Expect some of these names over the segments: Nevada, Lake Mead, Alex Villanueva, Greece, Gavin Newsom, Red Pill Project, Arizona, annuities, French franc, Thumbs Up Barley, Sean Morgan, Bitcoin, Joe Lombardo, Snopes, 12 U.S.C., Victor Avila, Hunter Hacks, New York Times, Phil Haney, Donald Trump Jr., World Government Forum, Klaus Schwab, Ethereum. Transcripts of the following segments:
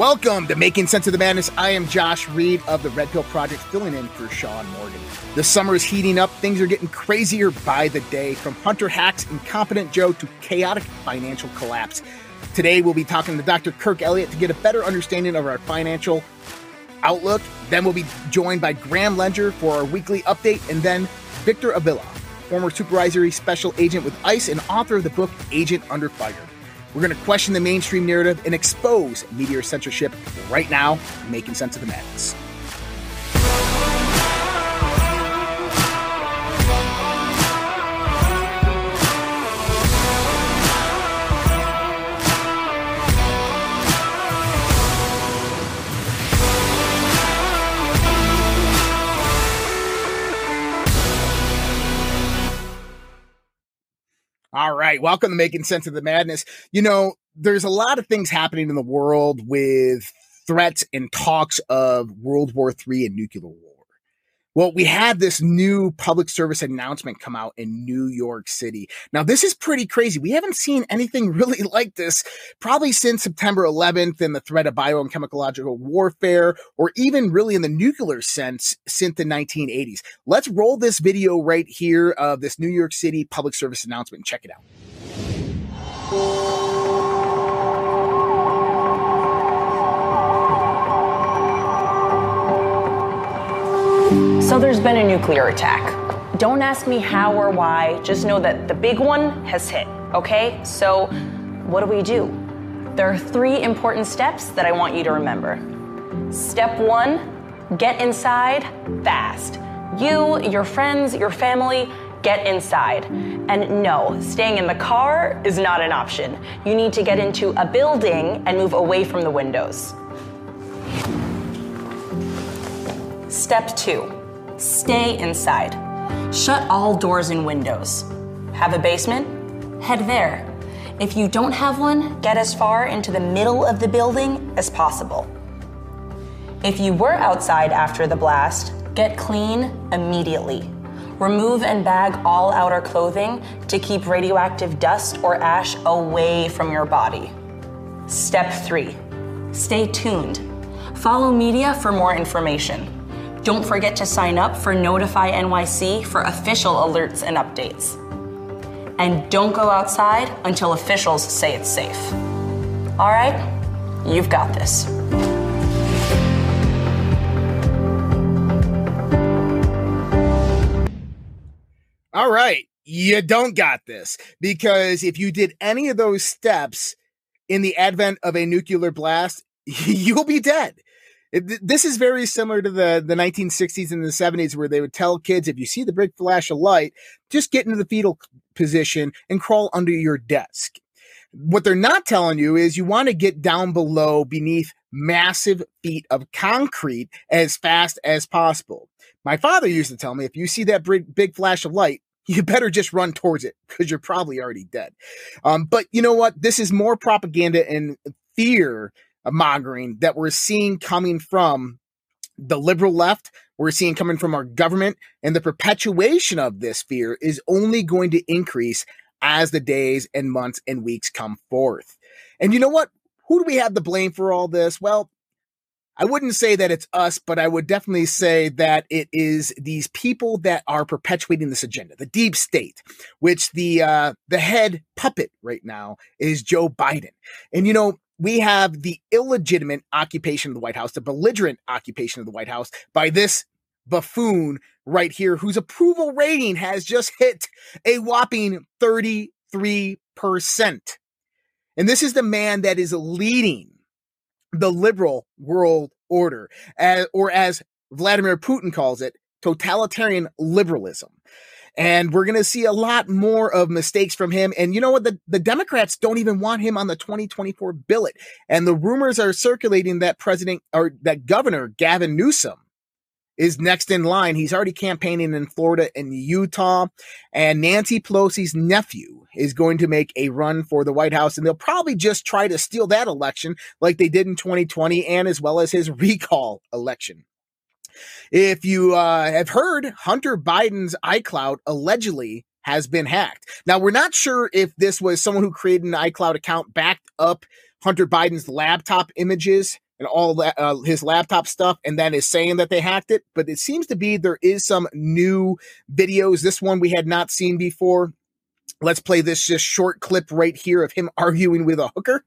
Welcome to Making Sense of the Madness. I am Josh Reid of the Red Pill Project, filling in for Sean Morgan. The summer is heating up. Things are getting crazier by the day, from Hunter hacks, incompetent Joe, to chaotic financial collapse. Today, we'll be talking to Dr. Kirk Elliott to get a better understanding of our financial outlook. Then we'll be joined by Graham Ledger for our weekly update, and then Victor Avila, former supervisory special agent with ICE and author of the book Agent Under Fire. We're going to question the mainstream narrative and expose media censorship. Right now, Making Sense of the Madness. All right. Welcome to Making Sense of the Madness. You know, there's a lot of things happening in the world with threats and talks of World War III and nuclear war. Well, we had this new public service announcement come out in New York City. Now, this is pretty crazy. We haven't seen anything really like this probably since September 11th and the threat of bio and chemicalological warfare, or even really in the nuclear sense since the 1980s. Let's roll this video right here of this New York City public service announcement. Check it out. So there's been a nuclear attack. Don't ask me how or why, just know that the big one has hit, okay? So what do we do? There are three important steps that I want you to remember. Step one, get inside fast. You, your friends, your family, get inside. And no, staying in the car is not an option. You need to get into a building and move away from the windows. Step two. Stay inside. Shut all doors and windows. Have a basement? Head there. If you don't have one, get as far into the middle of the building as possible. If you were outside after the blast, get clean immediately. Remove and bag all outer clothing to keep radioactive dust or ash away from your body. Step three, stay tuned. Follow media for more information. Don't forget to sign up for Notify NYC for official alerts and updates. And don't go outside until officials say it's safe. All right, you've got this. All right, you don't got this, because if you did any of those steps in the advent of a nuclear blast, you'll be dead. This is very similar to the 1960s and the 70s, where they would tell kids, if you see the big flash of light, just get into the fetal position and crawl under your desk. What they're not telling you is you want to get down below beneath massive feet of concrete as fast as possible. My father used to tell me, if you see that big flash of light, you better just run towards it because you're probably already dead. But you know what? This is more propaganda and fear mongering that we're seeing coming from the liberal left, we're seeing coming from our government, and the perpetuation of this fear is only going to increase as the days and months and weeks come forth. And you know what? Who do we have to blame for all this? Well, I wouldn't say that it's us, but I would definitely say that it is these people that are perpetuating this agenda, the deep state, which the head puppet right now is Joe Biden. And you know, we have the illegitimate occupation of the White House, the belligerent occupation of the White House by this buffoon right here, whose approval rating has just hit a whopping 33%. And this is the man that is leading the liberal world order, or as Vladimir Putin calls it, totalitarian liberalism. And we're going to see a lot more of mistakes from him. And you know what? The Democrats don't even want him on the 2024 ballot. And the rumors are circulating that President, or that Governor Gavin Newsom is next in line. He's already campaigning in Florida and Utah. And Nancy Pelosi's nephew is going to make a run for the White House. And they'll probably just try to steal that election like they did in 2020, and as well as his recall election. If you have heard, Hunter Biden's iCloud allegedly has been hacked. Now, we're not sure if this was someone who created an iCloud account, backed up Hunter Biden's laptop images and all that, his laptop stuff, and that is saying that they hacked it. But it seems to be there is some new videos. This one we had not seen before. Let's play this just short clip right here of him arguing with a hooker.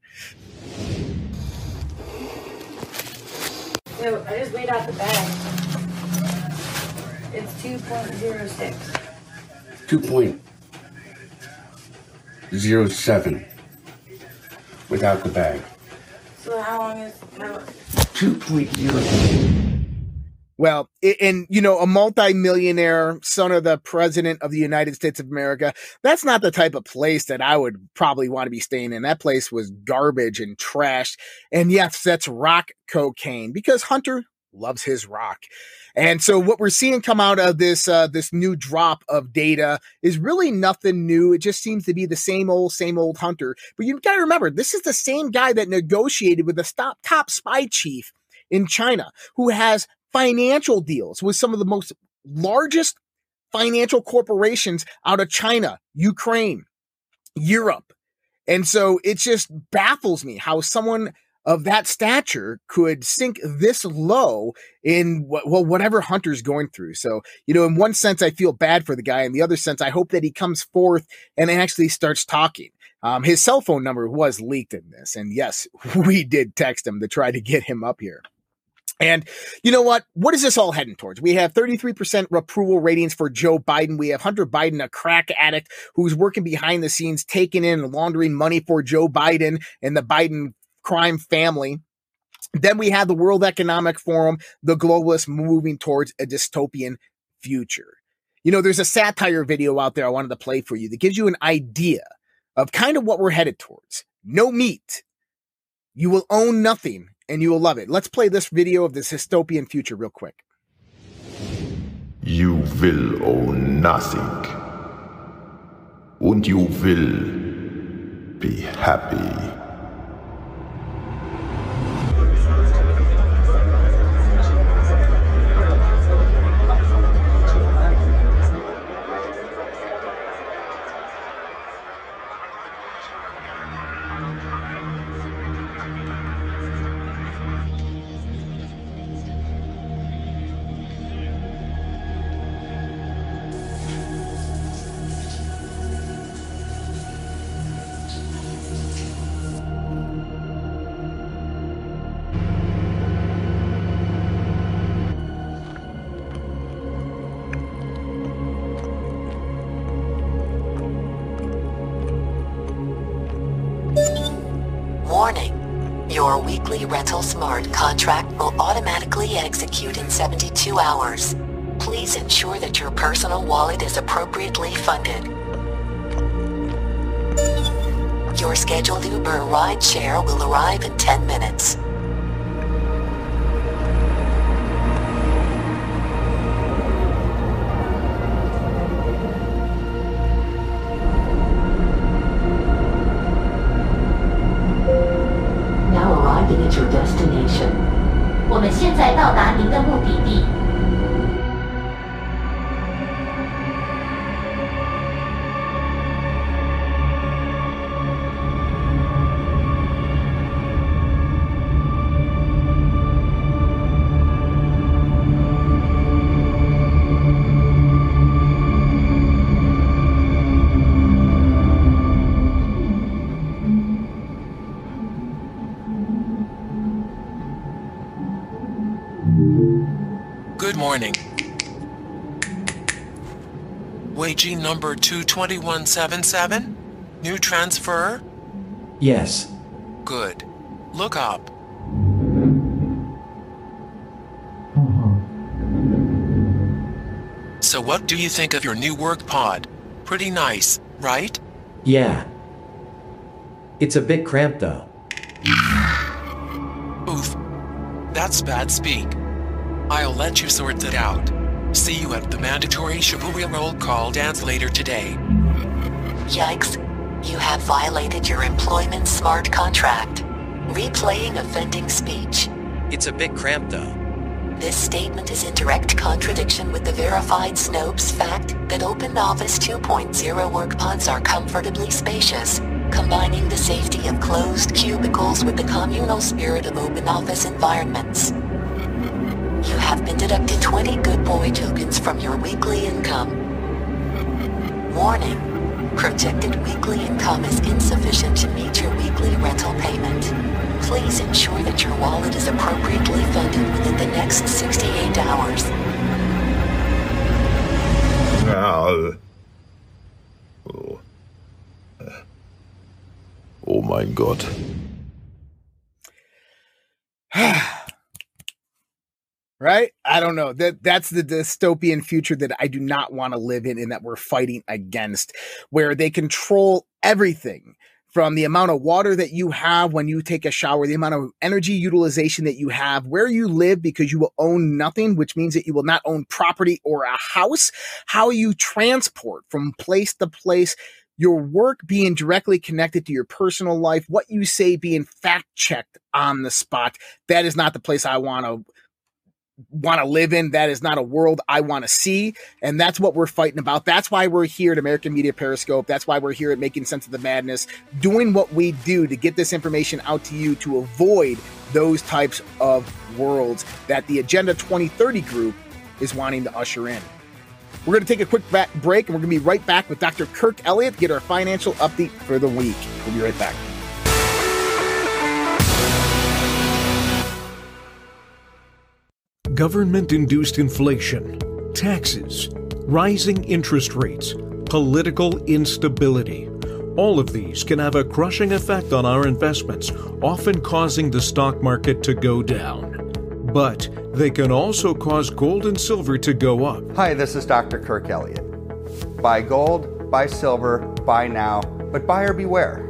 Dude, I just laid out the bag. It's 2.06. 2.07 without the bag. So how long is 2.0? Well, and, you know, a multimillionaire, son of the president of the United States of America, that's not the type of place that I would probably want to be staying in. That place was garbage and trash. And yes, that's rock cocaine, because Hunter loves his rock. And so what we're seeing come out of this this new drop of data is really nothing new. It just seems to be the same old Hunter. But you've got to remember, this is the same guy that negotiated with the top spy chief in China, who has financial deals with some of the most largest financial corporations out of China, Ukraine, Europe. And so it just baffles me how someone of that stature could sink this low in whatever Hunter's going through. So, you know, in one sense, I feel bad for the guy. In the other sense, I hope that he comes forth and actually starts talking. His cell phone number was leaked in this. And yes, we did text him to try to get him up here. And you know what? What is this all heading towards? We have 33% approval ratings for Joe Biden. We have Hunter Biden, a crack addict who's working behind the scenes, taking in and laundering money for Joe Biden and the Biden crime family. Then we have the World Economic Forum, the globalists moving towards a dystopian future. You know, there's a satire video out there I wanted to play for you that gives you an idea of kind of what we're headed towards. No meat. You will own nothing and you will love it. Let's play this video of this dystopian future real quick. You will own nothing. And you will be happy. Smart contract will automatically execute in 72 hours. Please ensure that your personal wallet is appropriately funded. Your scheduled Uber ride share will arrive in 10 minutes. Morning. Wagee number 22177? New transfer? Yes. Good. Look up. So what do you think of your new work pod? Pretty nice, right? Yeah. It's a bit cramped though. Oof. That's bad speak. I'll let you sort that out. See you at the mandatory Shibuya roll call dance later today. Yikes. You have violated your employment smart contract. Replaying offending speech. It's a bit cramped though. This statement is in direct contradiction with the verified Snopes fact that open office 2.0 work pods are comfortably spacious, combining the safety of closed cubicles with the communal spirit of open office environments. You have been deducted 20 good boy tokens from your weekly income. Warning, projected weekly income is insufficient to meet your weekly rental payment. Please ensure that your wallet is appropriately funded within the next 68 hours. Now, oh my God. Right? I don't know. That's the dystopian future that I do not want to live in and that we're fighting against, where they control everything from the amount of water that you have when you take a shower, the amount of energy utilization that you have, where you live, because you will own nothing, which means that you will not own property or a house, how you transport from place to place, your work being directly connected to your personal life, what you say being fact-checked on the spot. That is not the place I want to live in. That is not a world I want to see. And that's what we're fighting about. That's why we're here at American Media Periscope. That's why we're here at Making Sense of the Madness, doing what we do to get this information out to you to avoid those types of worlds that the Agenda 2030 group is wanting to usher in. We're going to take a quick break, and we're going to be right back with Dr. Kirk Elliott to get our financial update for the week. We'll be right back. Government-induced inflation, taxes, rising interest rates, political instability. All of these can have a crushing effect on our investments, often causing the stock market to go down. But they can also cause gold and silver to go up. Hi, this is Dr. Kirk Elliott. Buy gold, buy silver, buy now, but buyer beware.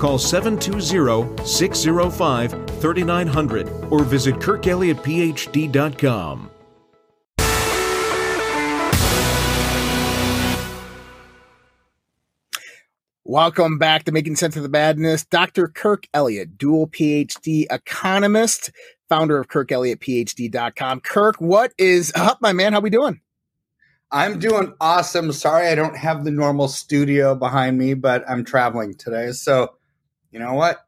Call 720-605-3900 or visit KirkElliottPhD.com. Welcome back to Making Sense of the Madness. Dr. Kirk Elliott, dual PhD economist, founder of KirkElliottPhD.com. Kirk, what is up, my man? How we doing? I'm doing awesome. Sorry, I don't have the normal studio behind me, but I'm traveling today, so... You know what?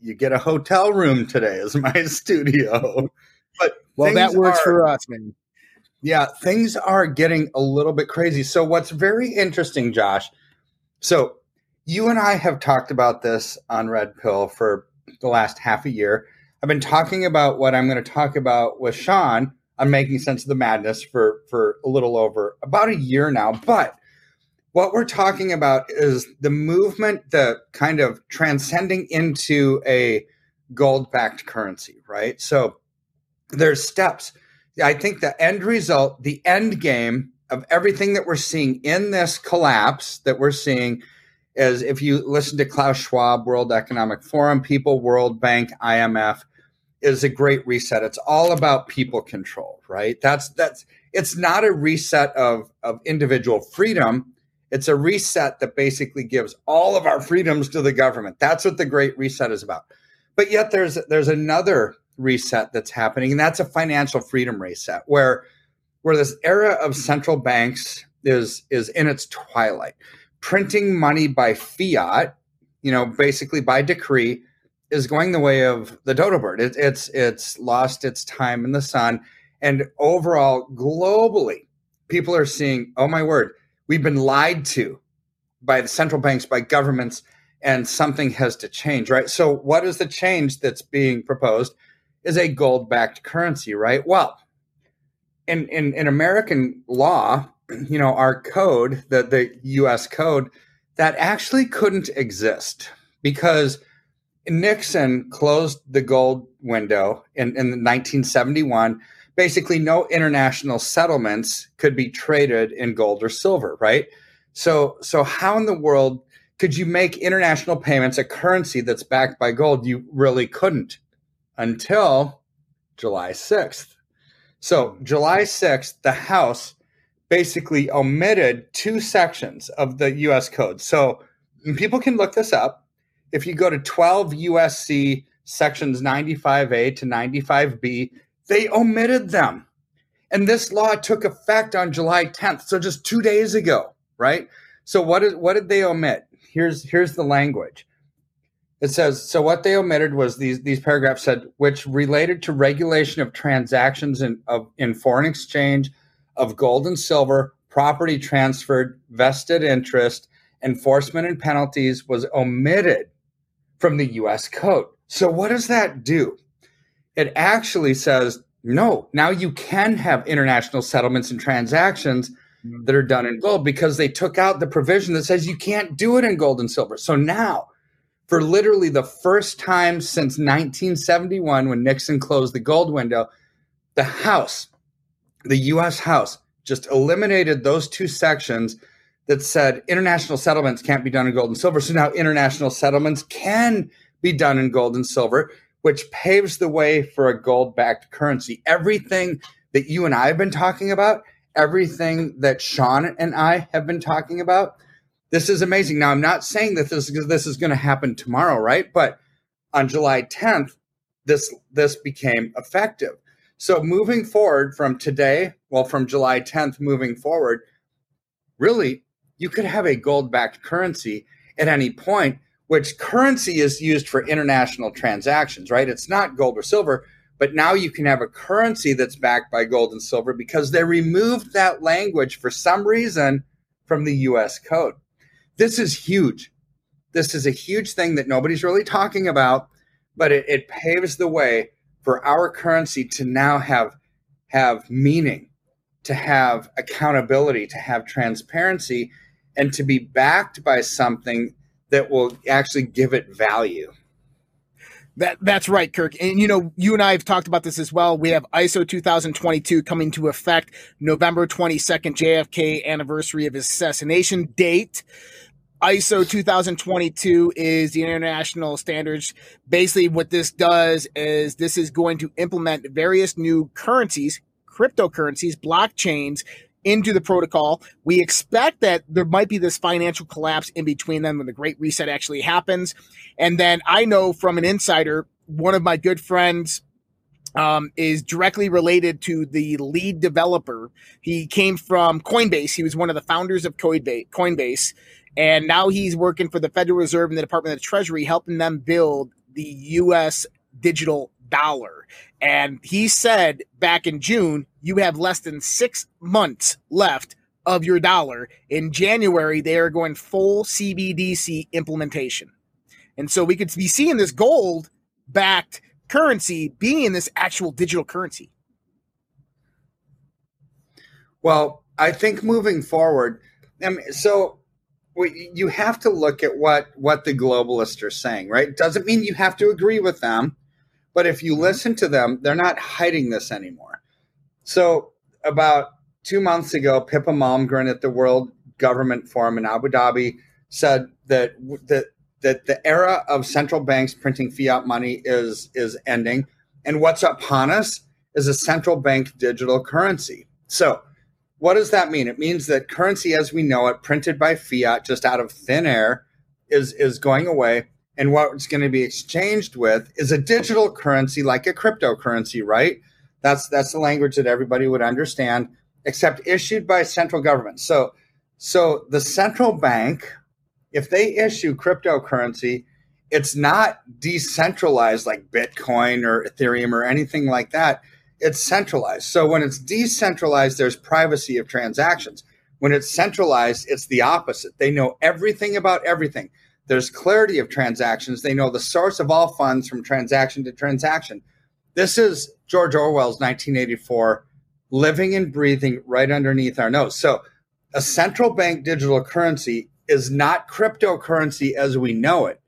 You get a hotel room today as my studio. But well, that works for us, man. Yeah, things are getting a little bit crazy. So what's very interesting, Josh, so you and I have talked about this on Red Pill for the last half a year. I've been talking about what I'm going to talk about with Sean on Making Sense of the Madness for a little over about a year now. But what we're talking about is the movement, the kind of transcending into a gold-backed currency, right? So there's steps. I think the end result, the end game of everything that we're seeing in this collapse that we're seeing is, if you listen to Klaus Schwab, World Economic Forum, people, World Bank, IMF, is a great reset. It's all about people control, right? It's not a reset of individual freedom. It's a reset that basically gives all of our freedoms to the government. That's what the Great Reset is about. But yet there's another reset that's happening, and that's a financial freedom reset, where this era of central banks is in its twilight. Printing money by fiat, basically by decree, is going the way of the dodo bird. It's lost its time in the sun. And overall, globally, people are seeing, oh my word, we've been lied to by the central banks, by governments, and something has to change, right? So what is the change that's being proposed is a gold-backed currency, right? Well, in American law, our code, the U.S. code, that actually couldn't exist because Nixon closed the gold window in 1971. Basically, no international settlements could be traded in gold or silver, right? So how in the world Could you make international payments a currency that's backed by gold? You really couldn't until July 6th. So July 6th, the House basically omitted two sections of the U.S. code. So people can look this up. If you go to 12 U.S.C. sections 95A to 95B, they omitted them. And this law took effect on July 10th, so just 2 days ago, right? So what did they omit? Here's the language. It says, so what they omitted was these paragraphs said, which related to regulation of transactions in foreign exchange of gold and silver, property transferred, vested interest, enforcement and penalties was omitted from the U.S. Code. So what does that do? It actually says, no, now you can have international settlements and transactions that are done in gold because they took out the provision that says you can't do it in gold and silver. So now, for literally the first time since 1971, when Nixon closed the gold window, the House, the U.S. House, just eliminated those two sections that said international settlements can't be done in gold and silver. So now international settlements can be done in gold and silver, which paves the way for a gold-backed currency. Everything that you and I have been talking about, everything that Sean and I have been talking about, this is amazing. Now, I'm not saying that this is going to happen tomorrow, right? But on July 10th, this became effective. So moving forward from today, well, from July 10th moving forward, really, you could have a gold-backed currency at any point, which currency is used for international transactions, right? It's not gold or silver, but now you can have a currency that's backed by gold and silver because they removed that language for some reason from the U.S. Code. This is huge. This is a huge thing that nobody's really talking about, but it paves the way for our currency to now have meaning, to have accountability, to have transparency, and to be backed by something that will actually give it value. That's right, Kirk. And, you know, you and I have talked about this as well. We have ISO 2022 coming to effect November 22nd, JFK anniversary of his assassination date. ISO 2022 is the international standards. Basically, what this does is this is going to implement various new currencies, cryptocurrencies, blockchains, into the protocol. We expect that there might be this financial collapse in between them when the Great Reset actually happens. And then I know from an insider, one of my good friends is directly related to the lead developer. He came from Coinbase. He was one of the founders of Coinbase. And now he's working for the Federal Reserve and the Department of the Treasury, helping them build the U.S. digital dollar. And he said back in June, you have less than 6 months left of your dollar. In January, they are going full CBDC implementation. And so we could be seeing this gold-backed currency being this actual digital currency. Well, I think moving forward, you have to look at what the globalists are saying, right? Doesn't mean you have to agree with them. But if you listen to them, they're not hiding this anymore. So about 2 months ago, Pippa Malmgren at the World Government Forum in Abu Dhabi said that the era of central banks printing fiat money is ending. And what's upon us is a central bank digital currency. So what does that mean? It means that currency as we know it, printed by fiat just out of thin air, is going away. And what's going to be exchanged with is a digital currency like a cryptocurrency, right? That's the language that everybody would understand, except issued by central government. So the central bank, if they issue cryptocurrency, it's not decentralized like Bitcoin or Ethereum or anything like that. It's centralized. So when it's decentralized, there's privacy of transactions. When it's centralized, it's the opposite. They know everything about everything. There's clarity of transactions. They know the source of all funds from transaction to transaction. This is George Orwell's 1984 living and breathing right underneath our nose. So a central bank digital currency is not cryptocurrency as we know it.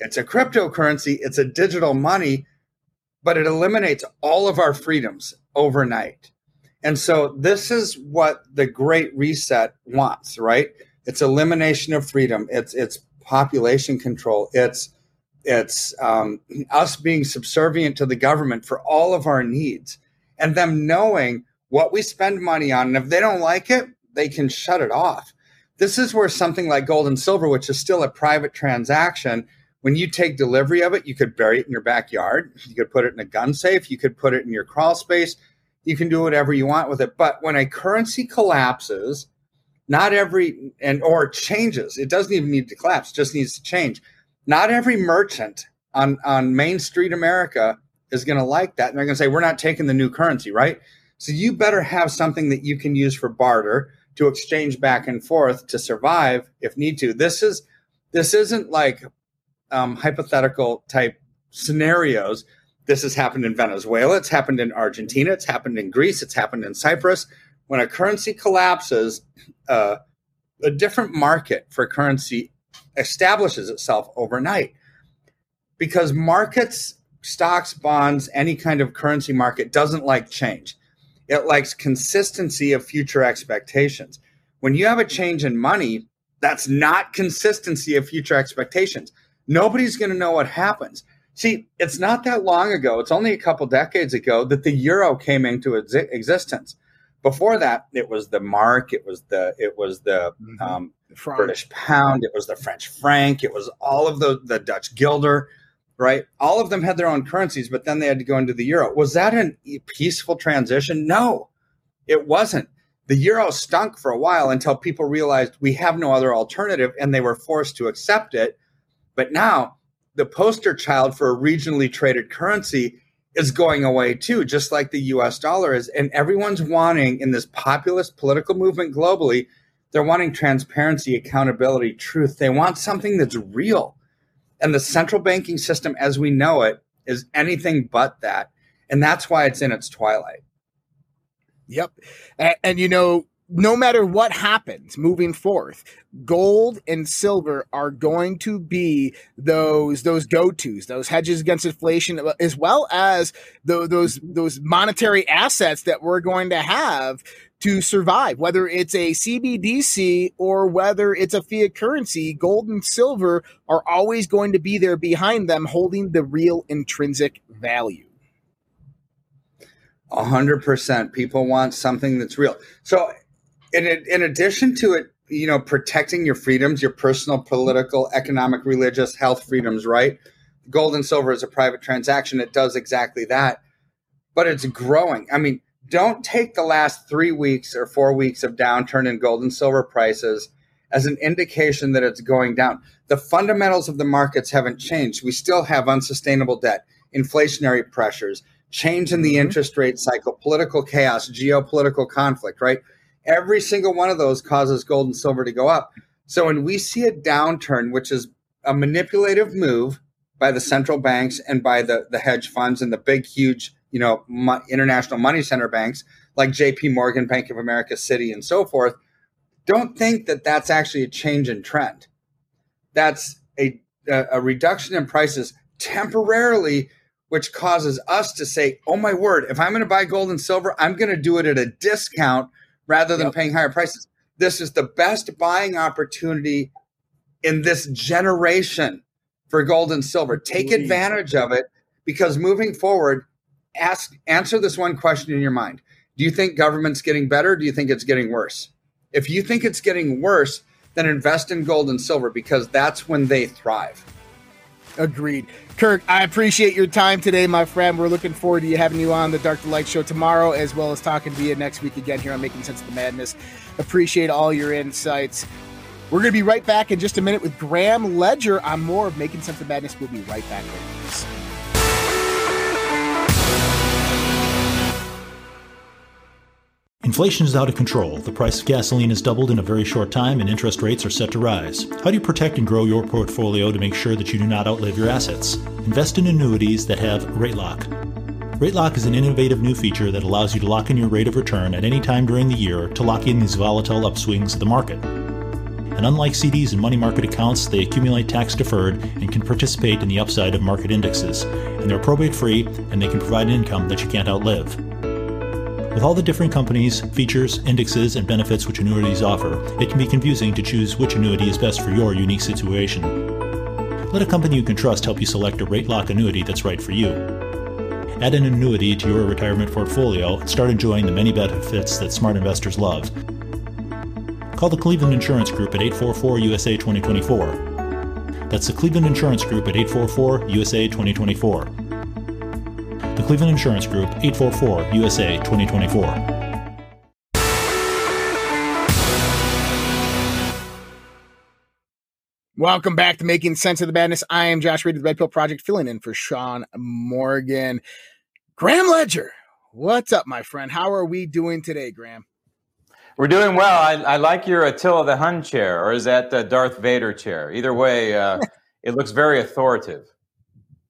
It's a cryptocurrency. It's a digital money, but it eliminates all of our freedoms overnight. And so this is what the Great Reset wants, right? It's elimination of freedom. It's population control. It's us being subservient to the government for all of our needs, and them knowing what we spend money on. And if they don't like it, they can shut it off. This is where something like gold and silver, which is still a private transaction, when you take delivery of it, you could bury it in your backyard. You could put it in a gun safe. You could put it in your crawl space. You can do whatever you want with it. But when a currency collapses, or changes, it doesn't even need to collapse, it just needs to change. Not every merchant on Main Street America is going to like that. And they're going to say, we're not taking the new currency, right? So you better have something that you can use for barter to exchange back and forth to survive if need to. This isn't like hypothetical type scenarios. This has happened in Venezuela. It's happened in Argentina. It's happened in Greece. It's happened in Cyprus. When a currency collapses, a different market for currency establishes itself overnight, because markets, stocks, bonds, any kind of currency market doesn't like change. It likes consistency of future expectations. When you have a change in money, that's not consistency of future expectations. Nobody's going to know what happens. See, it's not that long ago. It's only a couple decades ago that the euro came into existence. Before that, it was the mark, it was the British pound, it was the French franc, it was all of the Dutch guilder, right? All of them had their own currencies, but then they had to go into the euro. Was that a peaceful transition? No, it wasn't. The euro stunk for a while until people realized we have no other alternative, and they were forced to accept it. But now the poster child for a regionally traded currency is going away too, just like the US dollar is. And everyone's wanting, in this populist political movement globally, they're wanting transparency, accountability, truth. They want something that's real. And the central banking system as we know it is anything but that. And that's why it's in its twilight. Yep. And no matter what happens moving forth, gold and silver are going to be those go-tos, those hedges against inflation, as well as those monetary assets that we're going to have to survive, whether it's a CBDC or whether it's a fiat currency. Gold and silver are always going to be there behind them, holding the real intrinsic value. 100%. People want something that's real. So in addition to it, protecting your freedoms, your personal, political, economic, religious, health freedoms, right? Gold and silver is a private transaction. It does exactly that, but it's growing. I mean, don't take the last 3 weeks or 4 weeks of downturn in gold and silver prices as an indication that it's going down. The fundamentals of the markets haven't changed. We still have unsustainable debt, inflationary pressures, change in the interest rate cycle, political chaos, geopolitical conflict, right? Every single one of those causes gold and silver to go up. So when we see a downturn, which is a manipulative move by the central banks and by the hedge funds and the big, huge, international money center banks like JP Morgan, Bank of America, Citi, and so forth, don't think that that's actually a change in trend. That's a reduction in prices temporarily, which causes us to say, oh, my word, if I'm going to buy gold and silver, I'm going to do it at a discount rather than paying higher prices. This is the best buying opportunity in this generation for gold and silver. Take advantage of it, because moving forward, answer this one question in your mind. Do you think government's getting better? Or do you think it's getting worse? If you think it's getting worse, then invest in gold and silver, because that's when they thrive. Agreed. Kirk, I appreciate your time today, my friend. We're looking forward to having you on the Dr. Light Show tomorrow, as well as talking to you next week again here on Making Sense of the Madness. Appreciate all your insights. We're going to be right back in just a minute with Graham Ledger on more of Making Sense of the Madness. We'll be right back with this. Inflation is out of control. The price of gasoline has doubled in a very short time, and interest rates are set to rise. How do you protect and grow your portfolio to make sure that you do not outlive your assets? Invest in annuities that have rate lock. Rate lock is an innovative new feature that allows you to lock in your rate of return at any time during the year to lock in these volatile upswings of the market. And unlike CDs and money market accounts, they accumulate tax-deferred and can participate in the upside of market indexes. And they're probate-free, and they can provide an income that you can't outlive. With all the different companies, features, indexes, and benefits which annuities offer, it can be confusing to choose which annuity is best for your unique situation. Let a company you can trust help you select a rate lock annuity that's right for you. Add an annuity to your retirement portfolio and start enjoying the many benefits that smart investors love. Call the Cleveland Insurance Group at 844-USA-2024. That's the Cleveland Insurance Group at 844-USA-2024. The Cleveland Insurance Group, 844-USA-2024. Welcome back to Making Sense of the Madness. I am Josh Reid of the Red Pill Project, filling in for Sean Morgan. Graham Ledger, what's up, my friend? How are we doing today, Graham? We're doing well. I like your Attila the Hun chair, or is that the Darth Vader chair? Either way, it looks very authoritative.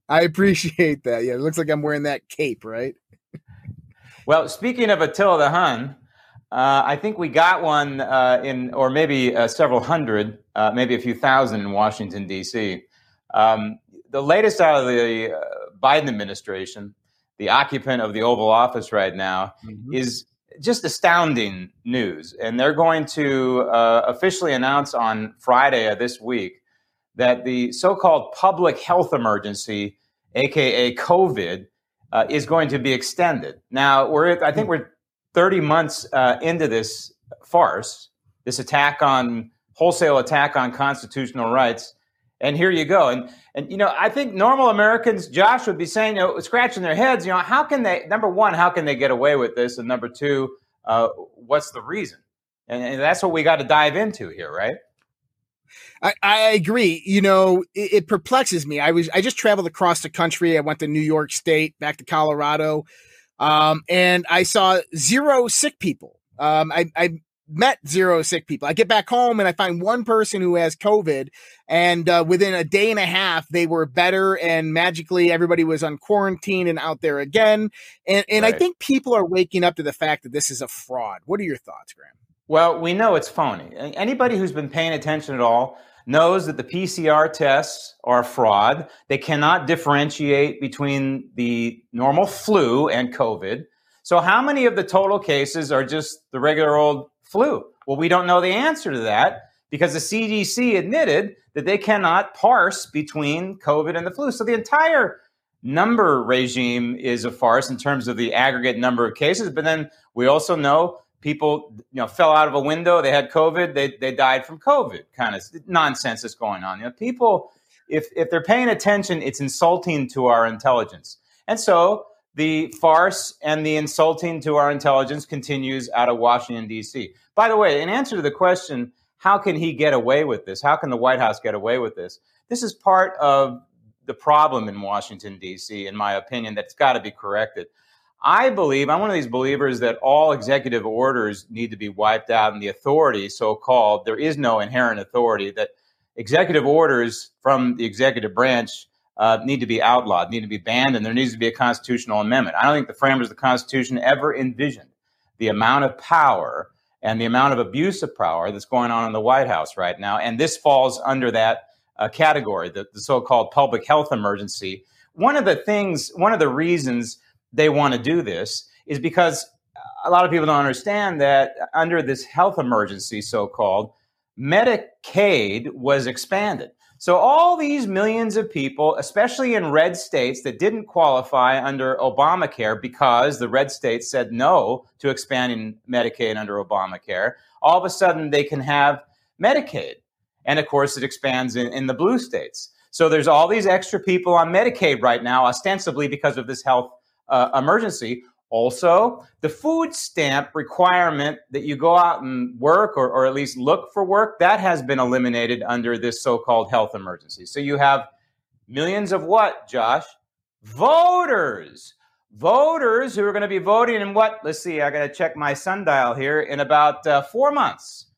I appreciate that. Yeah, it looks like I'm wearing that cape, right? Well, speaking of Attila the Hun, I think we got one in several hundred, maybe a few thousand in Washington, D.C. The latest out of the Biden administration, the occupant of the Oval Office right now, is just astounding news. And they're going to officially announce on Friday of this week that the so-called public health emergency, a.k.a. COVID, is going to be extended. Now, I think we're 30 months into this farce, this wholesale attack on constitutional rights, and here you go. And you know, I think normal Americans, Josh, would be saying, scratching their heads, how can they, number one, how can they get away with this? And number two, what's the reason? And that's what we got to dive into here, right? I agree. It perplexes me. I just traveled across the country. I went to New York State, back to Colorado, and I saw zero sick people. I met zero sick people. I get back home and I find one person who has COVID, and within a day and a half, they were better, and magically everybody was on quarantine and out there again. And right. I think people are waking up to the fact that this is a fraud. What are your thoughts, Graham? Well, we know it's phony. Anybody who's been paying attention at all knows that the PCR tests are a fraud. They cannot differentiate between the normal flu and COVID. So how many of the total cases are just the regular old flu? Well, we don't know the answer to that because the CDC admitted that they cannot parse between COVID and the flu. So the entire number regime is a farce in terms of the aggregate number of cases. But then we also know people, fell out of a window. They had COVID. They died from COVID. Kind of nonsense is going on. People, if they're paying attention, it's insulting to our intelligence. And so the farce and the insulting to our intelligence continues out of Washington, D.C. By the way, in answer to the question, how can he get away with this? How can the White House get away with this? This is part of the problem in Washington, D.C., in my opinion, that's got to be corrected. I believe, I'm one of these believers that all executive orders need to be wiped out, and the authority, so-called, there is no inherent authority, that executive orders from the executive branch need to be outlawed, need to be banned, and there needs to be a constitutional amendment. I don't think the framers of the Constitution ever envisioned the amount of power and the amount of abuse of power that's going on in the White House right now, and this falls under that category, the so-called public health emergency. One of the reasons they want to do this is because a lot of people don't understand that under this health emergency, so-called, Medicaid was expanded. So all these millions of people, especially in red states that didn't qualify under Obamacare because the red states said no to expanding Medicaid under Obamacare, all of a sudden they can have Medicaid. And of course, it expands in the blue states. So there's all these extra people on Medicaid right now, ostensibly because of this health emergency. Also, the food stamp requirement that you go out and work or at least look for work, that has been eliminated under this so-called health emergency. So you have millions of what, Josh? Voters. Voters who are going to be voting in what? Let's see, I got to check my sundial here in about 4 months.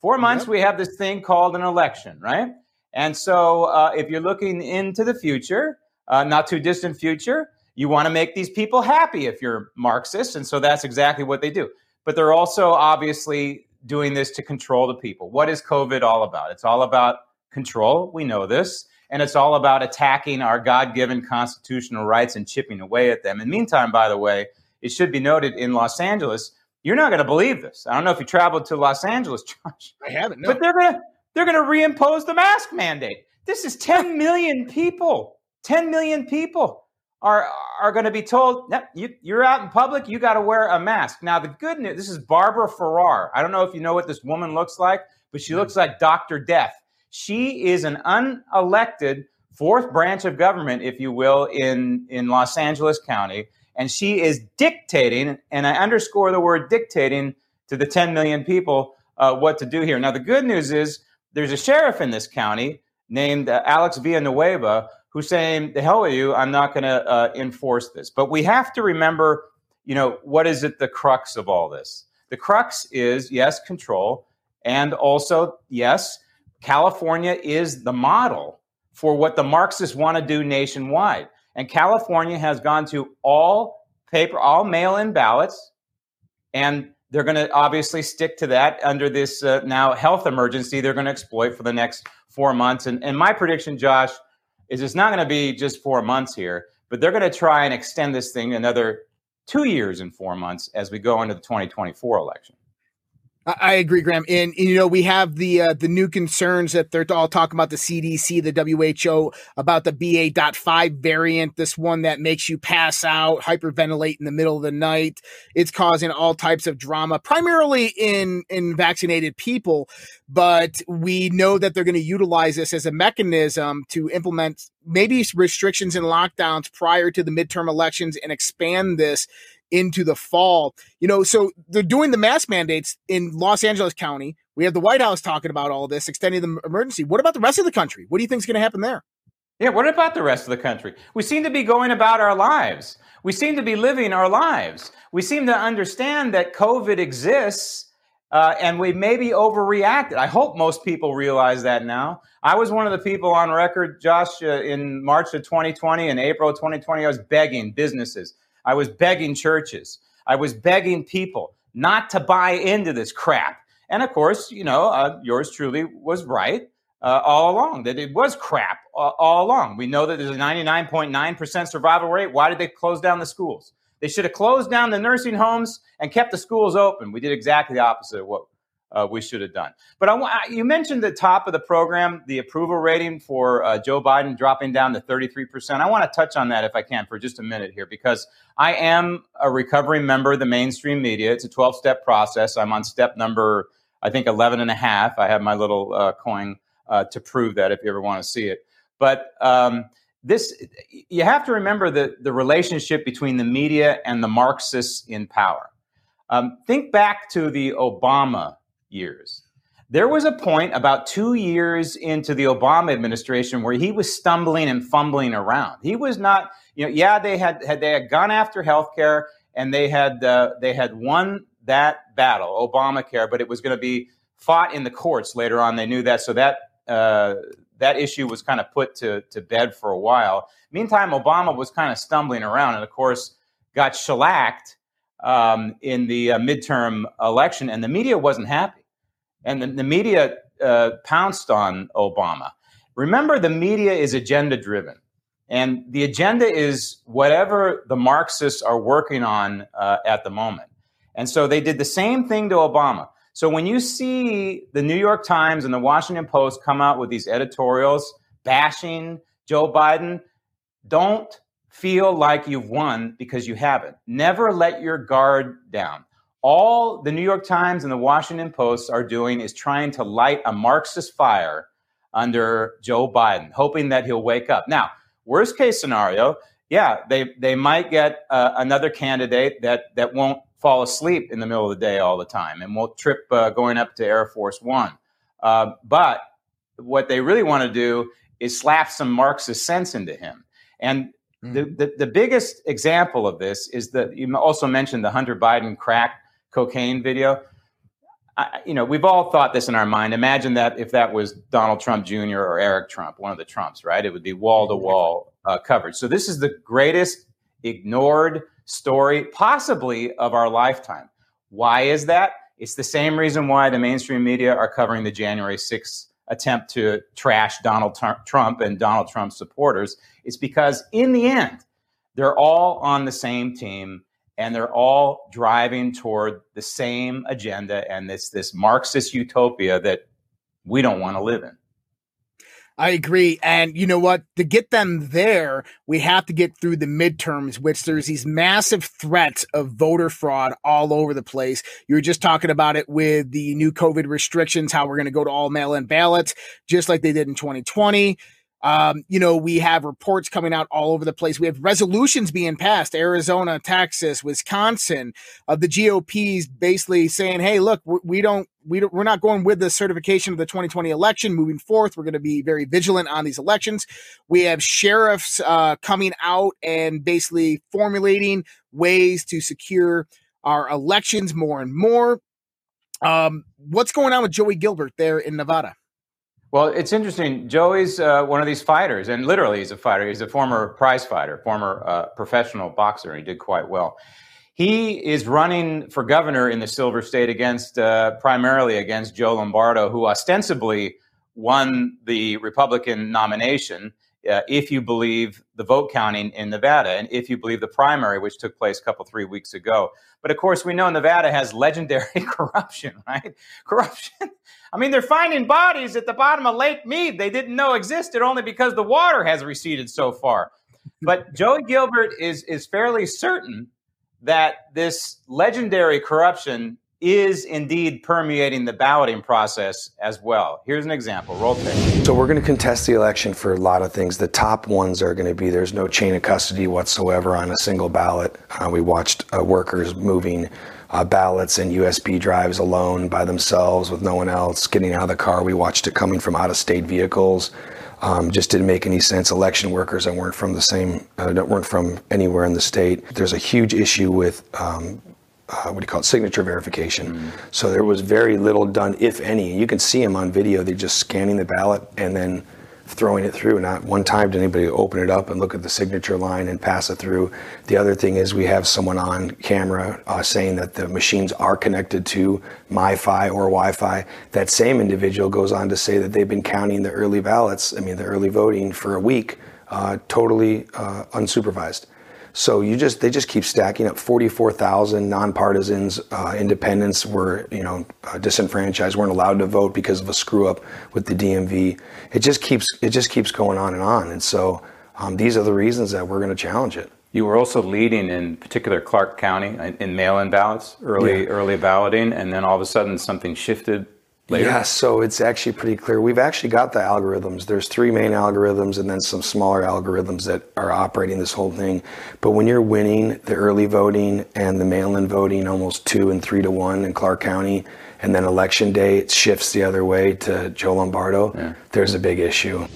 4 months, we have this thing called an election, right? And so if you're looking into the future, not too distant future, you want to make these people happy if you're Marxist, and so that's exactly what they do. But they're also obviously doing this to control the people. What is COVID all about? It's all about control. We know this. And it's all about attacking our God-given constitutional rights and chipping away at them. In the meantime, by the way, it should be noted, in Los Angeles. You're not going to believe this. I don't know if you traveled to Los Angeles, Josh. I haven't. No. But they're going to reimpose the mask mandate. This is 10 million people. 10 million people are going to be told, no, you're out in public, you got to wear a mask. Now, the good news, this is Barbara Ferrar. I don't know if you know what this woman looks like, but she looks like Dr. Death. She is an unelected fourth branch of government, if you will, in Los Angeles County. And she is dictating, and I underscore the word dictating, to the 10 million people what to do here. Now, the good news is there's a sheriff in this county named Alex Villanueva who's saying, the hell with you, I'm not going to enforce this. But we have to remember, what is at the crux of all this? The crux is, yes, control, and also, yes, California is the model for what the Marxists want to do nationwide. And California has gone to all mail-in ballots, and they're going to obviously stick to that under this now health emergency they're going to exploit for the next 4 months. And my prediction, Josh, is it's not going to be just 4 months here, but they're going to try and extend this thing another 2 years and 4 months as we go into the 2024 election. I agree, Graham. And, we have the new concerns that they're all talking about, the CDC, the WHO, about the BA.5 variant, this one that makes you pass out, hyperventilate in the middle of the night. It's causing all types of drama, primarily in vaccinated people. But we know that they're going to utilize this as a mechanism to implement maybe restrictions and lockdowns prior to the midterm elections and expand this into the fall. So they're doing the mask mandates in Los Angeles County. We have the White House talking about all this, extending the emergency. What about the rest of the country? What do you think is going to happen there? Yeah, what about the rest of the country? We seem to be going about our lives. We seem to be living our lives. We seem to understand that COVID exists, and we maybe overreacted. I hope most people realize that now. I was one of the people on record, Josh, in March of 2020 and April of 2020, I was begging businesses. I was begging churches. I was begging people not to buy into this crap. And of course, yours truly was right all along, that it was crap all along. We know that there's a 99.9% survival rate. Why did they close down the schools? They should have closed down the nursing homes and kept the schools open. We did exactly the opposite of what we should have done. But you mentioned the top of the program, the approval rating for Joe Biden dropping down to 33%. I want to touch on that if I can for just a minute here, because I am a recovering member of the mainstream media. It's a 12-step process. I'm on step number, I think, 11 and a half. I have my little coin to prove that if you ever want to see it. But you have to remember the relationship between the media and the Marxists in power. Think back to the Obama years. There was a point about 2 years into the Obama administration where he was stumbling and fumbling around. He was not, they had gone after healthcare, and they had won that battle, Obamacare, but it was going to be fought in the courts later on. They knew that, so that issue was kind of put to bed for a while. Meantime, Obama was kind of stumbling around, and of course got shellacked in the midterm election, and the media wasn't happy. And the media pounced on Obama. Remember, the media is agenda-driven. And the agenda is whatever the Marxists are working on at the moment. And so they did the same thing to Obama. So when you see the New York Times and the Washington Post come out with these editorials bashing Joe Biden, don't feel like you've won, because you haven't. Never let your guard down. All the New York Times and the Washington Post are doing is trying to light a Marxist fire under Joe Biden, hoping that he'll wake up. Now, worst case scenario, yeah, they might get another candidate that won't fall asleep in the middle of the day all the time and won't trip going up to Air Force One. But what they really want to do is slap some Marxist sense into him. And the biggest example of this is that you also mentioned the Hunter Biden crack cocaine video. We've all thought this in our mind. Imagine that if that was Donald Trump Jr. or Eric Trump, one of the Trumps, right? It would be wall-to-wall coverage. So this is the greatest ignored story possibly of our lifetime. Why is that? It's the same reason why the mainstream media are covering the January 6th attempt to trash Donald Trump and Donald Trump's supporters. It's because in the end, they're all on the same team, And they're all driving toward the same agenda and this Marxist utopia that we don't want to live in. I agree. And you know what? To get them there, we have to get through the midterms, which there's these massive threats of voter fraud all over the place. You were just talking about it with the new COVID restrictions, how we're going to go to all mail-in ballots, just like they did in 2020. You know, we have reports coming out all over the place. We have resolutions being passed, Arizona, Texas, Wisconsin, of the GOP's basically saying, hey, look, we're not going with the certification of the 2020 election moving forth. We're going to be very vigilant on these elections. We have sheriffs coming out and basically formulating ways to secure our elections more and more. What's going on with Joey Gilbert there in Nevada? Well, it's interesting. Joey's one of these fighters, and literally he's a fighter. He's a former prize fighter, former professional boxer, and he did quite well. He is running for governor in the Silver State against primarily against Joe Lombardo, who ostensibly won the Republican nomination, if you believe the vote counting in Nevada, and if you believe the primary, which took place a couple, 3 weeks ago. But of course, we know Nevada has legendary corruption, right? Corruption. I mean, they're finding bodies at the bottom of Lake Mead they didn't know existed only because the water has receded so far. But Joey Gilbert is fairly certain that this legendary corruption is indeed permeating the balloting process as well. Here's an example. Roll tape. So we're going to contest the election for a lot of things. The top ones are going to be there's no chain of custody whatsoever on a single ballot. We watched workers moving ballots and USB drives alone by themselves with no one else getting out of the car. We watched it coming from out-of-state vehicles. Just didn't make any sense. Election workers that weren't from the same, weren't from anywhere in the state. There's a huge issue with signature verification. So there was very little done, if any. You can see them on video. They're just scanning the ballot and then throwing it through. Not one time did anybody open it up and look at the signature line and pass it through. The other thing is we have someone on camera saying that the machines are connected to MiFi or Wi-Fi. That same individual goes on to say that they've been counting the early ballots, the early voting for a week, totally unsupervised. So they just keep stacking up. 44,000 nonpartisans, independents were disenfranchised, weren't allowed to vote because of a screw up with the DMV. It just keeps going on, and so these are the reasons that we're going to challenge it. You were also leading in particular Clark County in mail-in ballots, early balloting, and then all of a sudden something shifted. Later. Yeah, so it's actually pretty clear. We've actually got the algorithms. There's three main algorithms and then some smaller algorithms that are operating this whole thing. But when you're winning the early voting and the mail-in voting almost 2 and 3 to 1 in Clark County, and then election day, it shifts the other way to Joe Lombardo, There's a big issue.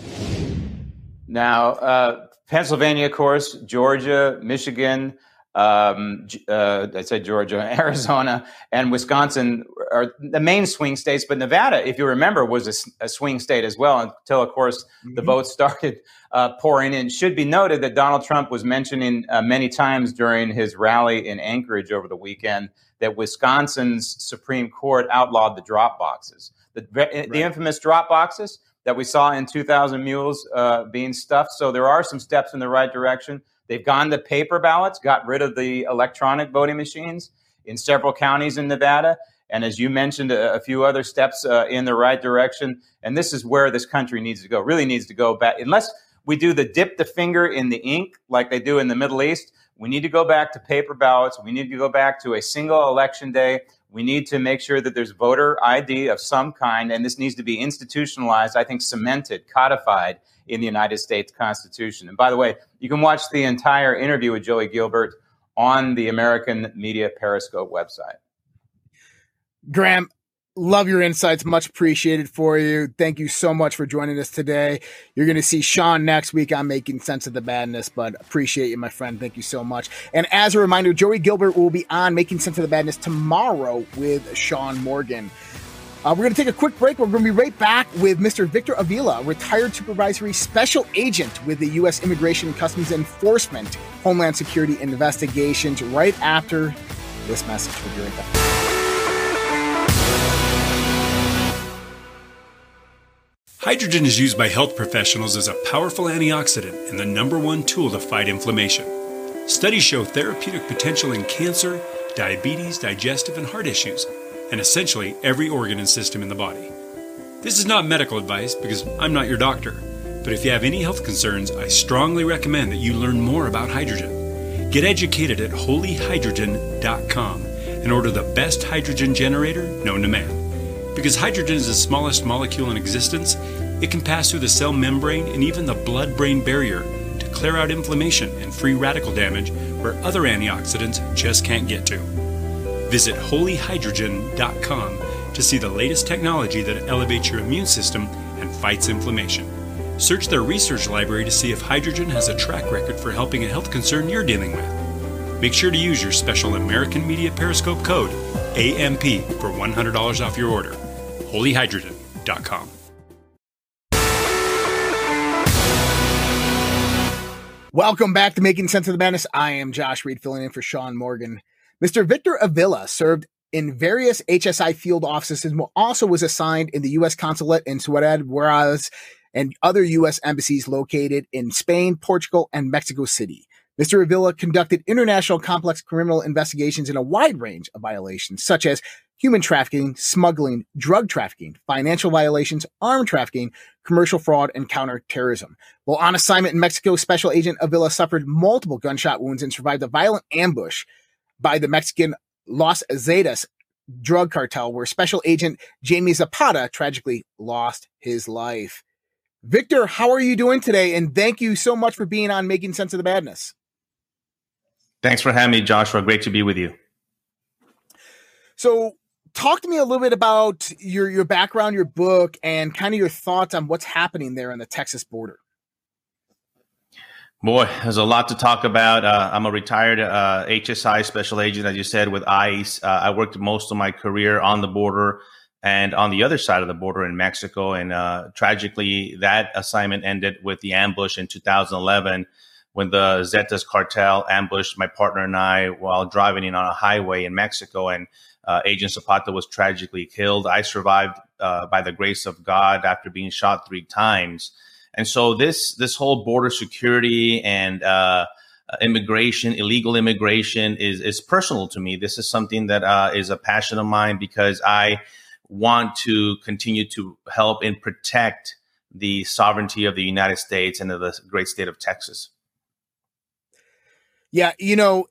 Now, Pennsylvania, of course, Georgia, Michigan, I said Georgia, Arizona, and Wisconsin are the main swing states. But Nevada, if you remember, was a swing state as well until, of course, the votes started pouring in. It should be noted that Donald Trump was mentioning many times during his rally in Anchorage over the weekend that Wisconsin's Supreme Court outlawed the drop boxes, the infamous drop boxes that we saw in 2,000 mules being stuffed. So there are some steps in the right direction. They've gone to paper ballots, got rid of the electronic voting machines in several counties in Nevada. And as you mentioned, a few other steps in the right direction. And this is where this country needs to go, really needs to go back. Unless we do the dip the finger in the ink like they do in the Middle East, we need to go back to paper ballots. We need to go back to a single election day. We need to make sure that there's voter ID of some kind. And this needs to be institutionalized, I think cemented, codified in the United States Constitution. And by the way, you can watch the entire interview with Joey Gilbert on the American Media Periscope website. Graham, love your insights. Much appreciated for you. Thank you so much for joining us today. You're going to see Sean next week on Making Sense of the Madness, but appreciate you, my friend. Thank you so much. And as a reminder, Joey Gilbert will be on Making Sense of the Madness tomorrow with Sean Morgan. We're going to take a quick break. We're going to be right back with Mr. Victor Avila, retired supervisory special agent with the U.S. Immigration and Customs Enforcement, Homeland Security Investigations, right after this message. We'll be right back. Hydrogen is used by health professionals as a powerful antioxidant and the number one tool to fight inflammation. Studies show therapeutic potential in cancer, diabetes, digestive, and heart issues, and essentially every organ and system in the body. This is not medical advice because I'm not your doctor, but if you have any health concerns, I strongly recommend that you learn more about hydrogen. Get educated at holyhydrogen.com and order the best hydrogen generator known to man. Because hydrogen is the smallest molecule in existence, it can pass through the cell membrane and even the blood-brain barrier to clear out inflammation and free radical damage where other antioxidants just can't get to. Visit holyhydrogen.com to see the latest technology that elevates your immune system and fights inflammation. Search their research library to see if hydrogen has a track record for helping a health concern you're dealing with. Make sure to use your special American Media Periscope code, AMP, for $100 off your order. holyhydrogen.com. Welcome back to Making Sense of the Madness. I am Josh Reid, filling in for Sean Morgan. Mr. Victor Avila served in various HSI field offices and also was assigned in the U.S. Consulate in Ciudad Juarez and other U.S. embassies located in Spain, Portugal, and Mexico City. Mr. Avila conducted international complex criminal investigations in a wide range of violations, such as human trafficking, smuggling, drug trafficking, financial violations, armed trafficking, commercial fraud, and counterterrorism. While on assignment in Mexico, Special Agent Avila suffered multiple gunshot wounds and survived a violent ambush by the Mexican Los Zetas drug cartel, where Special Agent Jamie Zapata tragically lost his life. Victor, how are you doing today? And thank you so much for being on Making Sense of the Madness. Thanks for having me, Joshua. Great to be with you. So talk to me a little bit about your background, your book, and kind of your thoughts on what's happening there on the Texas border. Boy, there's a lot to talk about. I'm a retired HSI special agent, as you said, with ICE. I worked most of my career on the border and on the other side of the border in Mexico. And tragically, that assignment ended with the ambush in 2011 when the Zetas cartel ambushed my partner and I while driving in on a highway in Mexico. And Agent Zapata was tragically killed. I survived by the grace of God after being shot 3 times. And so this whole border security and immigration, illegal immigration is personal to me. This is something that is a passion of mine because I want to continue to help and protect the sovereignty of the United States and of the great state of Texas. Yeah, you know,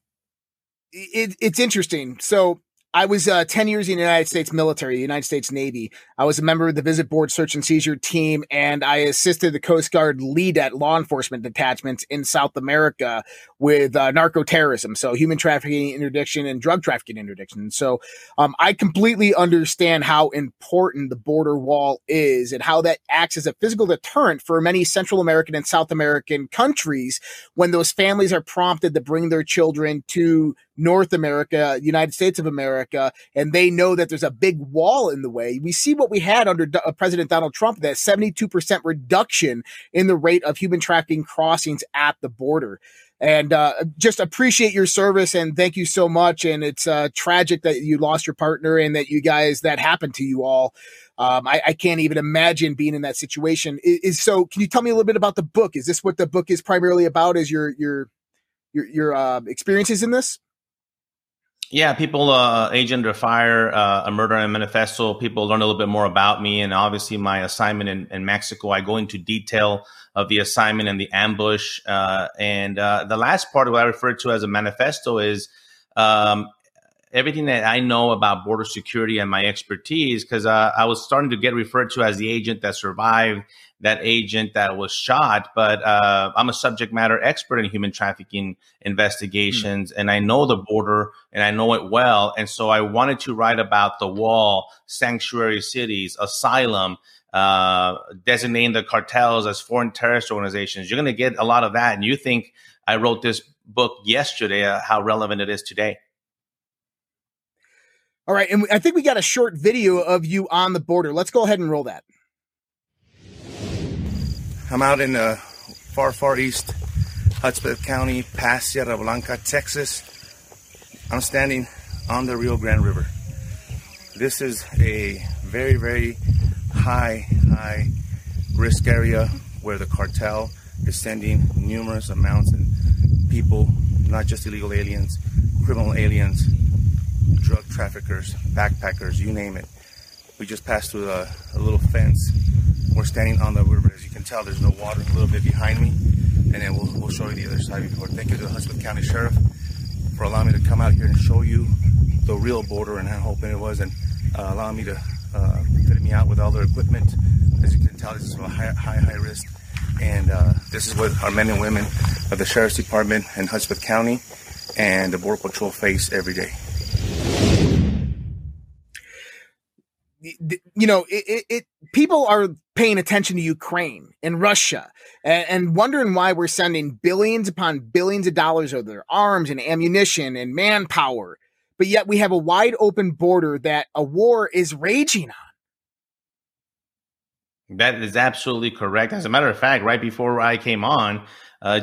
it's interesting. So I was 10 years in the United States military, United States Navy. I was a member of the Visit Board Search and Seizure team, and I assisted the Coast Guard lead at law enforcement detachments in South America with narco-terrorism, so human trafficking interdiction and drug trafficking interdiction. So I completely understand how important the border wall is and how that acts as a physical deterrent for many Central American and South American countries when those families are prompted to bring their children to North America, United States of America, and they know that there's a big wall in the way. We see what we had under President Donald Trump, that 72% reduction in the rate of human trafficking crossings at the border. And just appreciate your service and thank you so much. And it's tragic that you lost your partner and that you guys, that happened to you all. I can't even imagine being in that situation. So can you tell me a little bit about the book? Is this what the book is primarily about, is your experiences in this? Yeah, people, Agent Under Fire, A Murder and Manifesto, people learn a little bit more about me and obviously my assignment in Mexico. I go into detail of the assignment and the ambush. And the last part of what I refer to as a manifesto is everything that I know about border security and my expertise, because I was starting to get referred to as the agent that survived, that agent that was shot. But I'm a subject matter expert in human trafficking investigations, and I know the border, and I know it well. And so I wanted to write about the wall, sanctuary cities, asylum, designating the cartels as foreign terrorist organizations. You're going to get a lot of that. And you think I wrote this book yesterday, how relevant it is today. All right. And I think we got a short video of you on the border. Let's go ahead and roll that. I'm out in the far, far east, Hudspeth County, past Sierra Blanca, Texas. I'm standing on the Rio Grande River. This is a very, very high risk area where the cartel is sending numerous amounts of people not just illegal aliens, criminal aliens, drug traffickers, backpackers, you name it. We just passed through a little fence. We're standing on the river. As you can tell, there's no water, a little bit behind me, and then we'll show you the other side before. Thank you to the Huntsman County Sheriff for allowing me to come out here and show you the real border and how open it was, and allowing me to fit me out with all their equipment. As you can tell, this is a high risk. And this is what our men and women of the Sheriff's Department in Hudspeth County and the Border Patrol face every day. You know, people are paying attention to Ukraine and Russia and wondering why we're sending billions upon billions of dollars of their arms and ammunition and manpower. But yet we have a wide open border that a war is raging on. That is absolutely correct. As a matter of fact, right before I came on,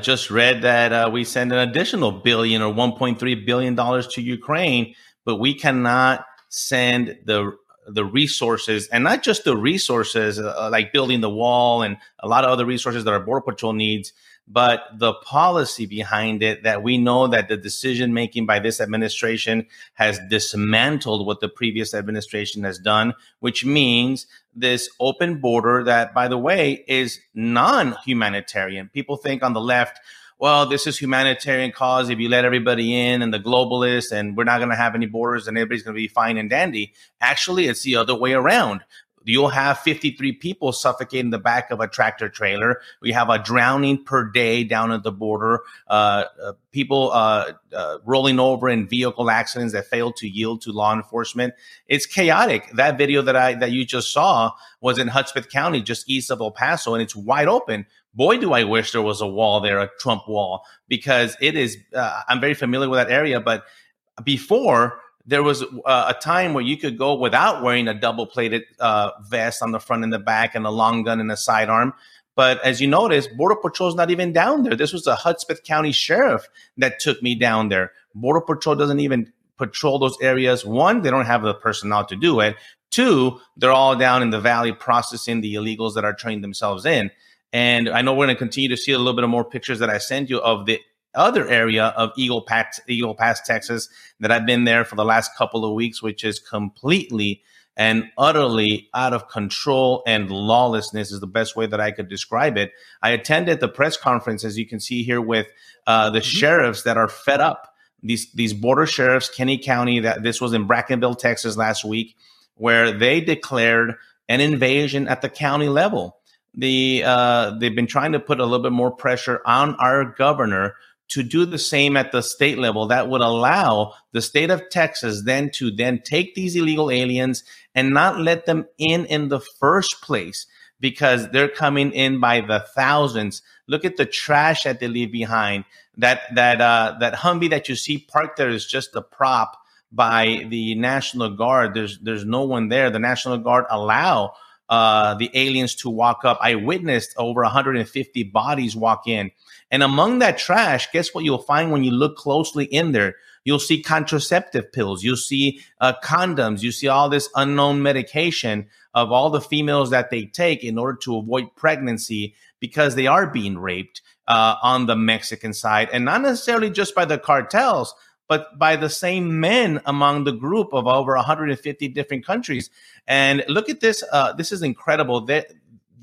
just read that we send an additional billion or $1.3 billion to Ukraine, but we cannot send the resources, and not just the resources like building the wall and a lot of other resources that our Border Patrol needs, but the policy behind it, that we know that the decision making by this administration has dismantled what the previous administration has done, which means this open border that, by the way, is non-humanitarian. People think on the left, well, this is humanitarian cause if you let everybody in and the globalists and we're not going to have any borders and everybody's going to be fine and dandy. Actually, it's the other way around. You'll have 53 people suffocating in the back of a tractor trailer. We have a drowning per day down at the border. People rolling over in vehicle accidents that fail to yield to law enforcement. It's chaotic. That video that you just saw was in Hudspeth County, just east of El Paso, and it's wide open. Boy, do I wish there was a wall there, a Trump wall, because it is. I'm very familiar with that area, but before. There was a time where you could go without wearing a double-plated vest on the front and the back and a long gun and a sidearm. But as you notice, Border Patrol's not even down there. This was the Hudspeth County Sheriff that took me down there. Border Patrol doesn't even patrol those areas. One, they don't have the personnel to do it. Two, they're all down in the valley processing the illegals that are turning themselves in. And I know we're going to continue to see a little bit of more pictures that I send you of the other area of Eagle Pass, Texas, that I've been there for the last couple of weeks, which is completely and utterly out of control, and lawlessness is the best way that I could describe it. I attended the press conference, as you can see here, with the sheriffs that are fed up. These border sheriffs, Kenny County, that this was in Brackenville, Texas last week, where they declared an invasion at the county level. They've been trying to put a little bit more pressure on our governor to do the same at the state level. That would allow the state of Texas then to then take these illegal aliens and not let them in the first place, because they're coming in by the thousands. Look at the trash that they leave behind. That Humvee that you see parked there is just a prop by the National Guard. There's no one there. The National Guard allow the aliens to walk up. I witnessed over 150 bodies walk in. And among that trash, guess what you'll find when you look closely in there? You'll see contraceptive pills. You'll see condoms. You see all this unknown medication of all the females that they take in order to avoid pregnancy, because they are being raped on the Mexican side. And not necessarily just by the cartels, but by the same men among the group of over 150 different countries. And look at this. This is incredible.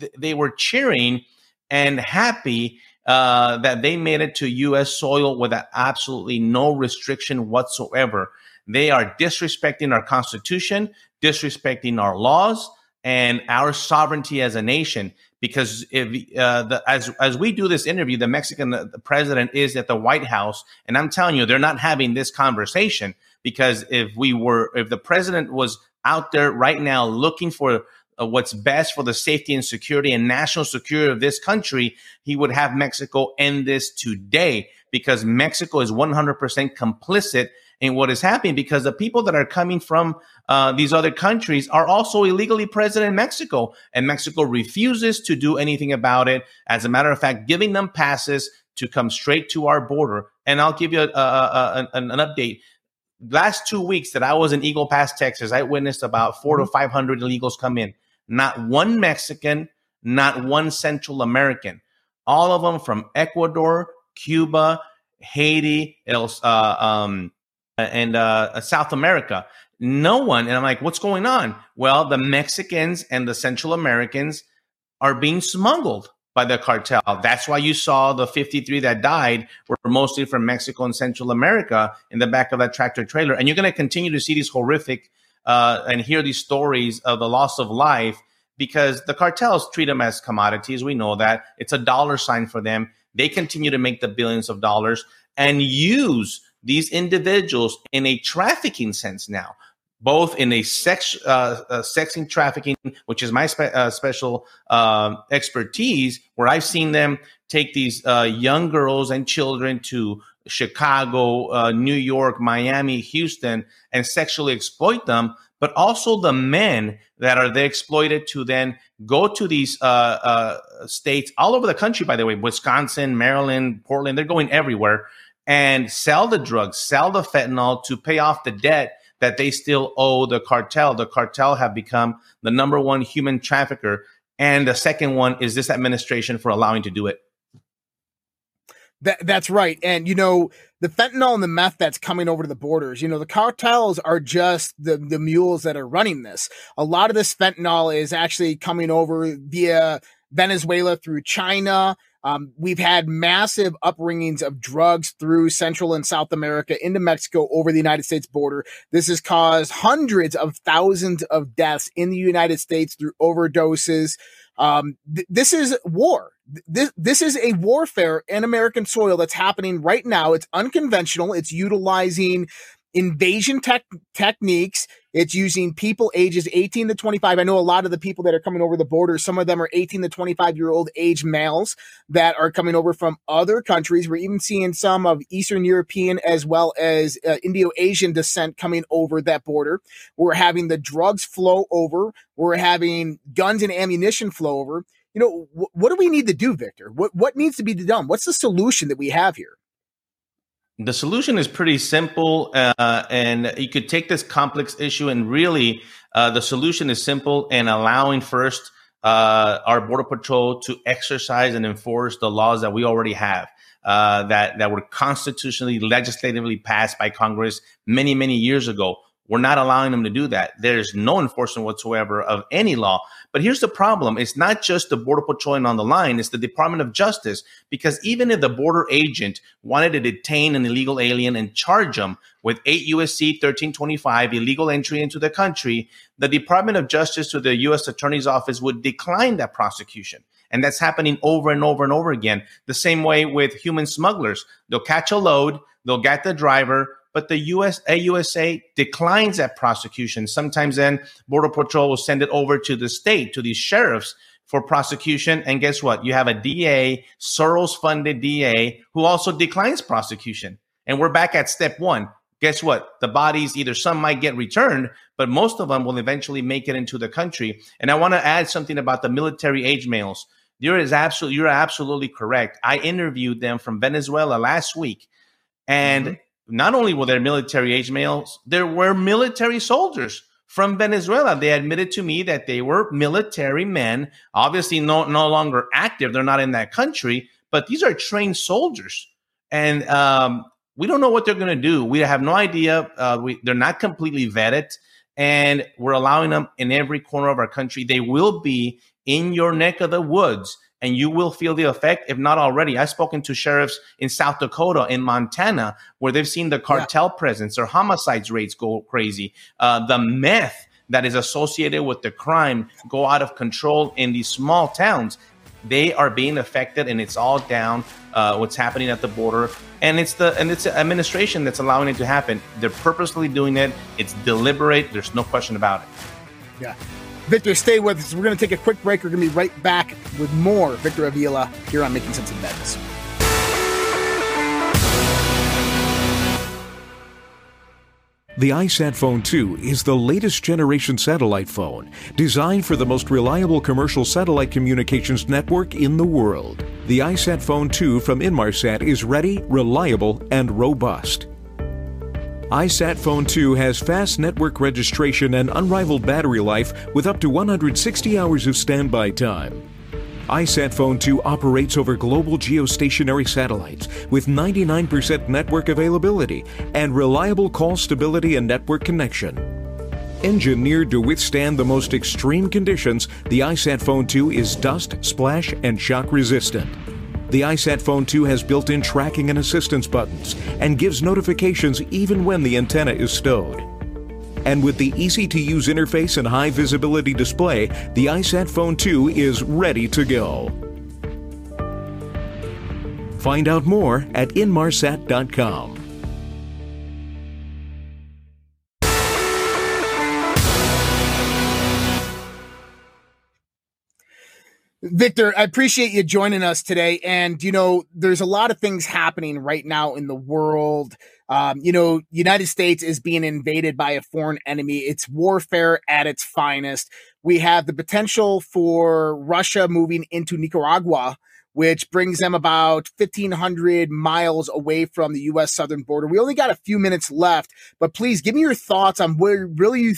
They were cheering and happy that they made it to U.S. soil with absolutely no restriction whatsoever. They are disrespecting our Constitution, disrespecting our laws, and our sovereignty as a nation. Because if, as we do this interview, the Mexican the president is at the White House, and I'm telling you, they're not having this conversation. Because if the president was out there right now looking for what's best for the safety and security and national security of this country, he would have Mexico end this today, because Mexico is 100% complicit in what is happening, because the people that are coming from these other countries are also illegally present in Mexico, and Mexico refuses to do anything about it. As a matter of fact, giving them passes to come straight to our border. And I'll give you an update. Last 2 weeks that I was in Eagle Pass, Texas, I witnessed about 400 to 500 illegals come in. Not one Mexican, not one Central American. All of them from Ecuador, Cuba, Haiti, and South America. No one. And I'm like, what's going on? Well, the Mexicans and the Central Americans are being smuggled by the cartel. That's why you saw the 53 that died were mostly from Mexico and Central America in the back of that tractor trailer. And you're going to continue to see these horrific and hear these stories of the loss of life because the cartels treat them as commodities. We know that. It's a dollar sign for them. They continue to make the billions of dollars and use these individuals in a trafficking sense now, both in a sexing trafficking, which is my special expertise, where I've seen them take these young girls and children to Chicago, New York, Miami, Houston, and sexually exploit them, but also the men that are they exploited to then go to these states all over the country, by the way, Wisconsin, Maryland, Portland, they're going everywhere, and sell the drugs, sell the fentanyl to pay off the debt that they still owe the cartel. The cartel have become the number one human trafficker. And the second one is this administration for allowing to do it. That's right. And, you know, the fentanyl and the meth that's coming over to the borders, you know, the cartels are just the mules that are running this. A lot of this fentanyl is actually coming over via Venezuela through China. We've had massive upbringings of drugs through Central and South America into Mexico over the United States border. This has caused hundreds of thousands of deaths in the United States through overdoses. This is war. This is a warfare in American soil that's happening right now. It's unconventional. It's utilizing invasion techniques. It's using people ages 18 to 25. I know a lot of the people that are coming over the border, some of them are 18 to 25-year-old age males that are coming over from other countries. We're even seeing some of Eastern European as well as Indo-Asian descent coming over that border. We're having the drugs flow over. We're having guns and ammunition flow over. You know, what do we need to do, Victor? What needs to be done? What's the solution that we have here? The solution is pretty simple, and you could take this complex issue and really the solution is simple and allowing first our Border Patrol to exercise and enforce the laws that we already have that were constitutionally, legislatively passed by Congress many, many years ago. We're not allowing them to do that. There's no enforcement whatsoever of any law. But here's the problem. It's not just the Border Patrol and on the line. It's the Department of Justice. Because even if the border agent wanted to detain an illegal alien and charge him with 8 U.S.C. 1325, illegal entry into the country, the Department of Justice to the U.S. Attorney's Office would decline that prosecution. And that's happening over and over and over again. The same way with human smugglers. They'll catch a load. They'll get the driver. But the AUSA declines that prosecution. Sometimes then Border Patrol will send it over to the state, to these sheriffs for prosecution. And guess what? You have a DA, Soros-funded DA, who also declines prosecution. And we're back at step one. Guess what? The bodies, either some might get returned, but most of them will eventually make it into the country. And I want to add something about the military age males. You're absolutely correct. I interviewed them from Venezuela last week. And not only were there military age males, there were military soldiers from Venezuela. They admitted to me that they were military men, obviously no longer active. They're not in that country, but these are trained soldiers. And we don't know what they're going to do. We have no idea. They're not completely vetted, and we're allowing them in every corner of our country. They will be in your neck of the woods, and you will feel the effect, if not already. I've spoken to sheriffs in South Dakota, in Montana, where they've seen the cartel presence. Their homicides rates go crazy. The meth that is associated with the crime go out of control in these small towns. They are being affected, and it's all down what's happening at the border. And it's the administration that's allowing it to happen. They're purposely doing it. It's deliberate. There's no question about it. Yeah. Victor, stay with us. We're going to take a quick break. We're going to be right back with more Victor Avila here on Making Sense of Madness. The iSat Phone 2 is the latest generation satellite phone designed for the most reliable commercial satellite communications network in the world. The iSat Phone 2 from Inmarsat is ready, reliable, and robust. iSat Phone 2 has fast network registration and unrivaled battery life with up to 160 hours of standby time. iSatPhone 2 operates over global geostationary satellites with 99% network availability and reliable call stability and network connection. Engineered to withstand the most extreme conditions, the iSatPhone 2 is dust, splash, and shock resistant. The iSatPhone 2 has built-in tracking and assistance buttons and gives notifications even when the antenna is stowed. And with the easy-to-use interface and high visibility display, the iSatPhone 2 is ready to go. Find out more at inmarsat.com. Victor, I appreciate you joining us today. And, you know, there's a lot of things happening right now in the world. You know, United States is being invaded by a foreign enemy. It's warfare at its finest. We have the potential for Russia moving into Nicaragua, which brings them about 1,500 miles away from the U.S. southern border. We only got a few minutes left, but please give me your thoughts on where really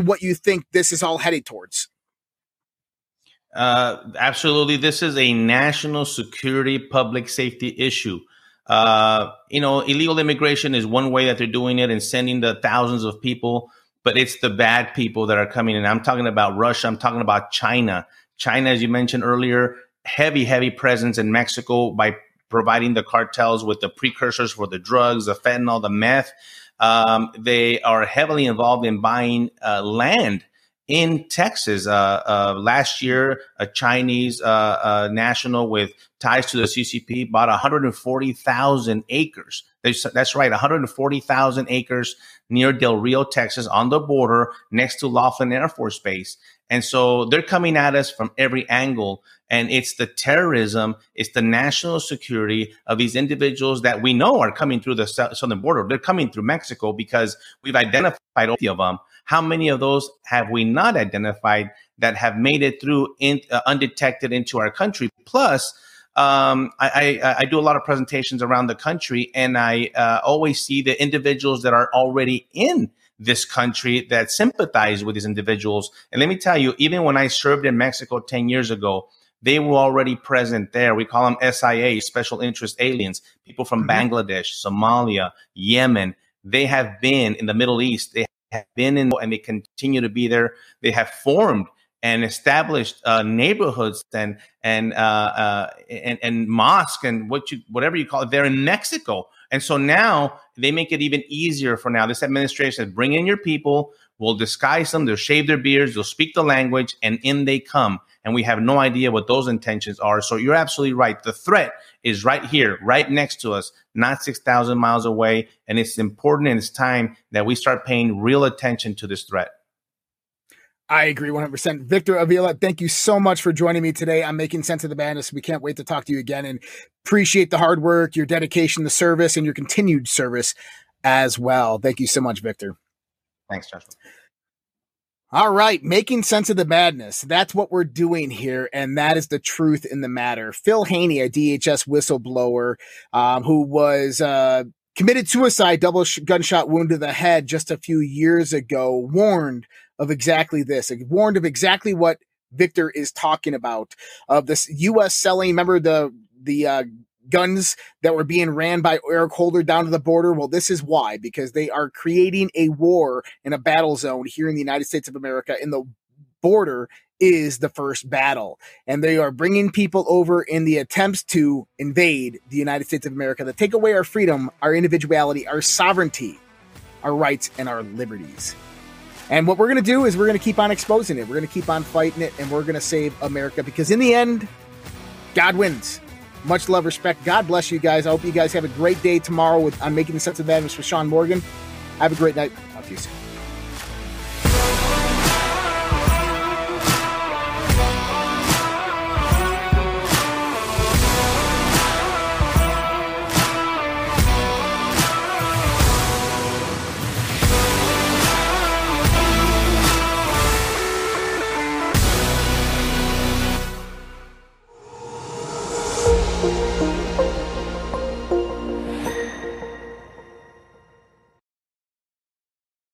what you think this is all headed towards. Absolutely. This is a national security, public safety issue. You know, illegal immigration is one way that they're doing it and sending the thousands of people, but it's the bad people that are coming in. I'm talking about Russia. I'm talking about China. China, as you mentioned earlier, heavy, heavy presence in Mexico by providing the cartels with the precursors for the drugs, the fentanyl, the meth. They are heavily involved in buying land. In Texas, last year, a Chinese national with ties to the CCP bought 140,000 acres. That's right, 140,000 acres near Del Rio, Texas, on the border next to Laughlin Air Force Base. And so they're coming at us from every angle. And it's the terrorism, it's the national security of these individuals that we know are coming through the southern border. They're coming through Mexico because we've identified all of them. How many of those have we not identified that have made it through undetected into our country? Plus, I do a lot of presentations around the country, and I always see the individuals that are already in this country that sympathize with these individuals. And let me tell you, even when I served in Mexico 10 years ago, they were already present there. We call them SIA, special interest aliens, people from Bangladesh, Somalia, Yemen. They have been in the Middle East. They have been in, and they continue to be there. They have formed and established neighborhoods and mosques and whatever you call it. They're in Mexico, and so now they make it even easier for now. This administration says, "Bring in your people. We'll disguise them. They'll shave their beards. They'll speak the language, and in they come." And we have no idea what those intentions are. So you're absolutely right. The threat is right here, right next to us, not 6,000 miles away. And it's important, and it's time that we start paying real attention to this threat. I agree 100%. Victor Avila, thank you so much for joining me today on Making Sense of the Madness. We can't wait to talk to you again, and appreciate the hard work, your dedication to service, and your continued service as well. Thank you so much, Victor. Thanks, Joshua. All right, Making Sense of the Madness. That's what we're doing here, and that is the truth in the matter. Phil Haney, a DHS whistleblower who was committed suicide, double gunshot wound to the head just a few years ago, warned of exactly this, warned of exactly what Victor is talking about, of this U.S. selling, remember the guns that were being ran by Eric Holder down to the border. Well, this is why, because they are creating a war in a battle zone here in the United States of America, and the border is the first battle. And they are bringing people over in the attempts to invade the United States of America, to take away our freedom, our individuality, our sovereignty, our rights, and our liberties. And what we're going to do is we're going to keep on exposing it. We're going to keep on fighting it, and we're going to save America, because in the end, God wins. Much love, respect. God bless you guys. I hope you guys have a great day tomorrow on Making Sense of Madness with Sean Morgan. Have a great night. Talk to you soon.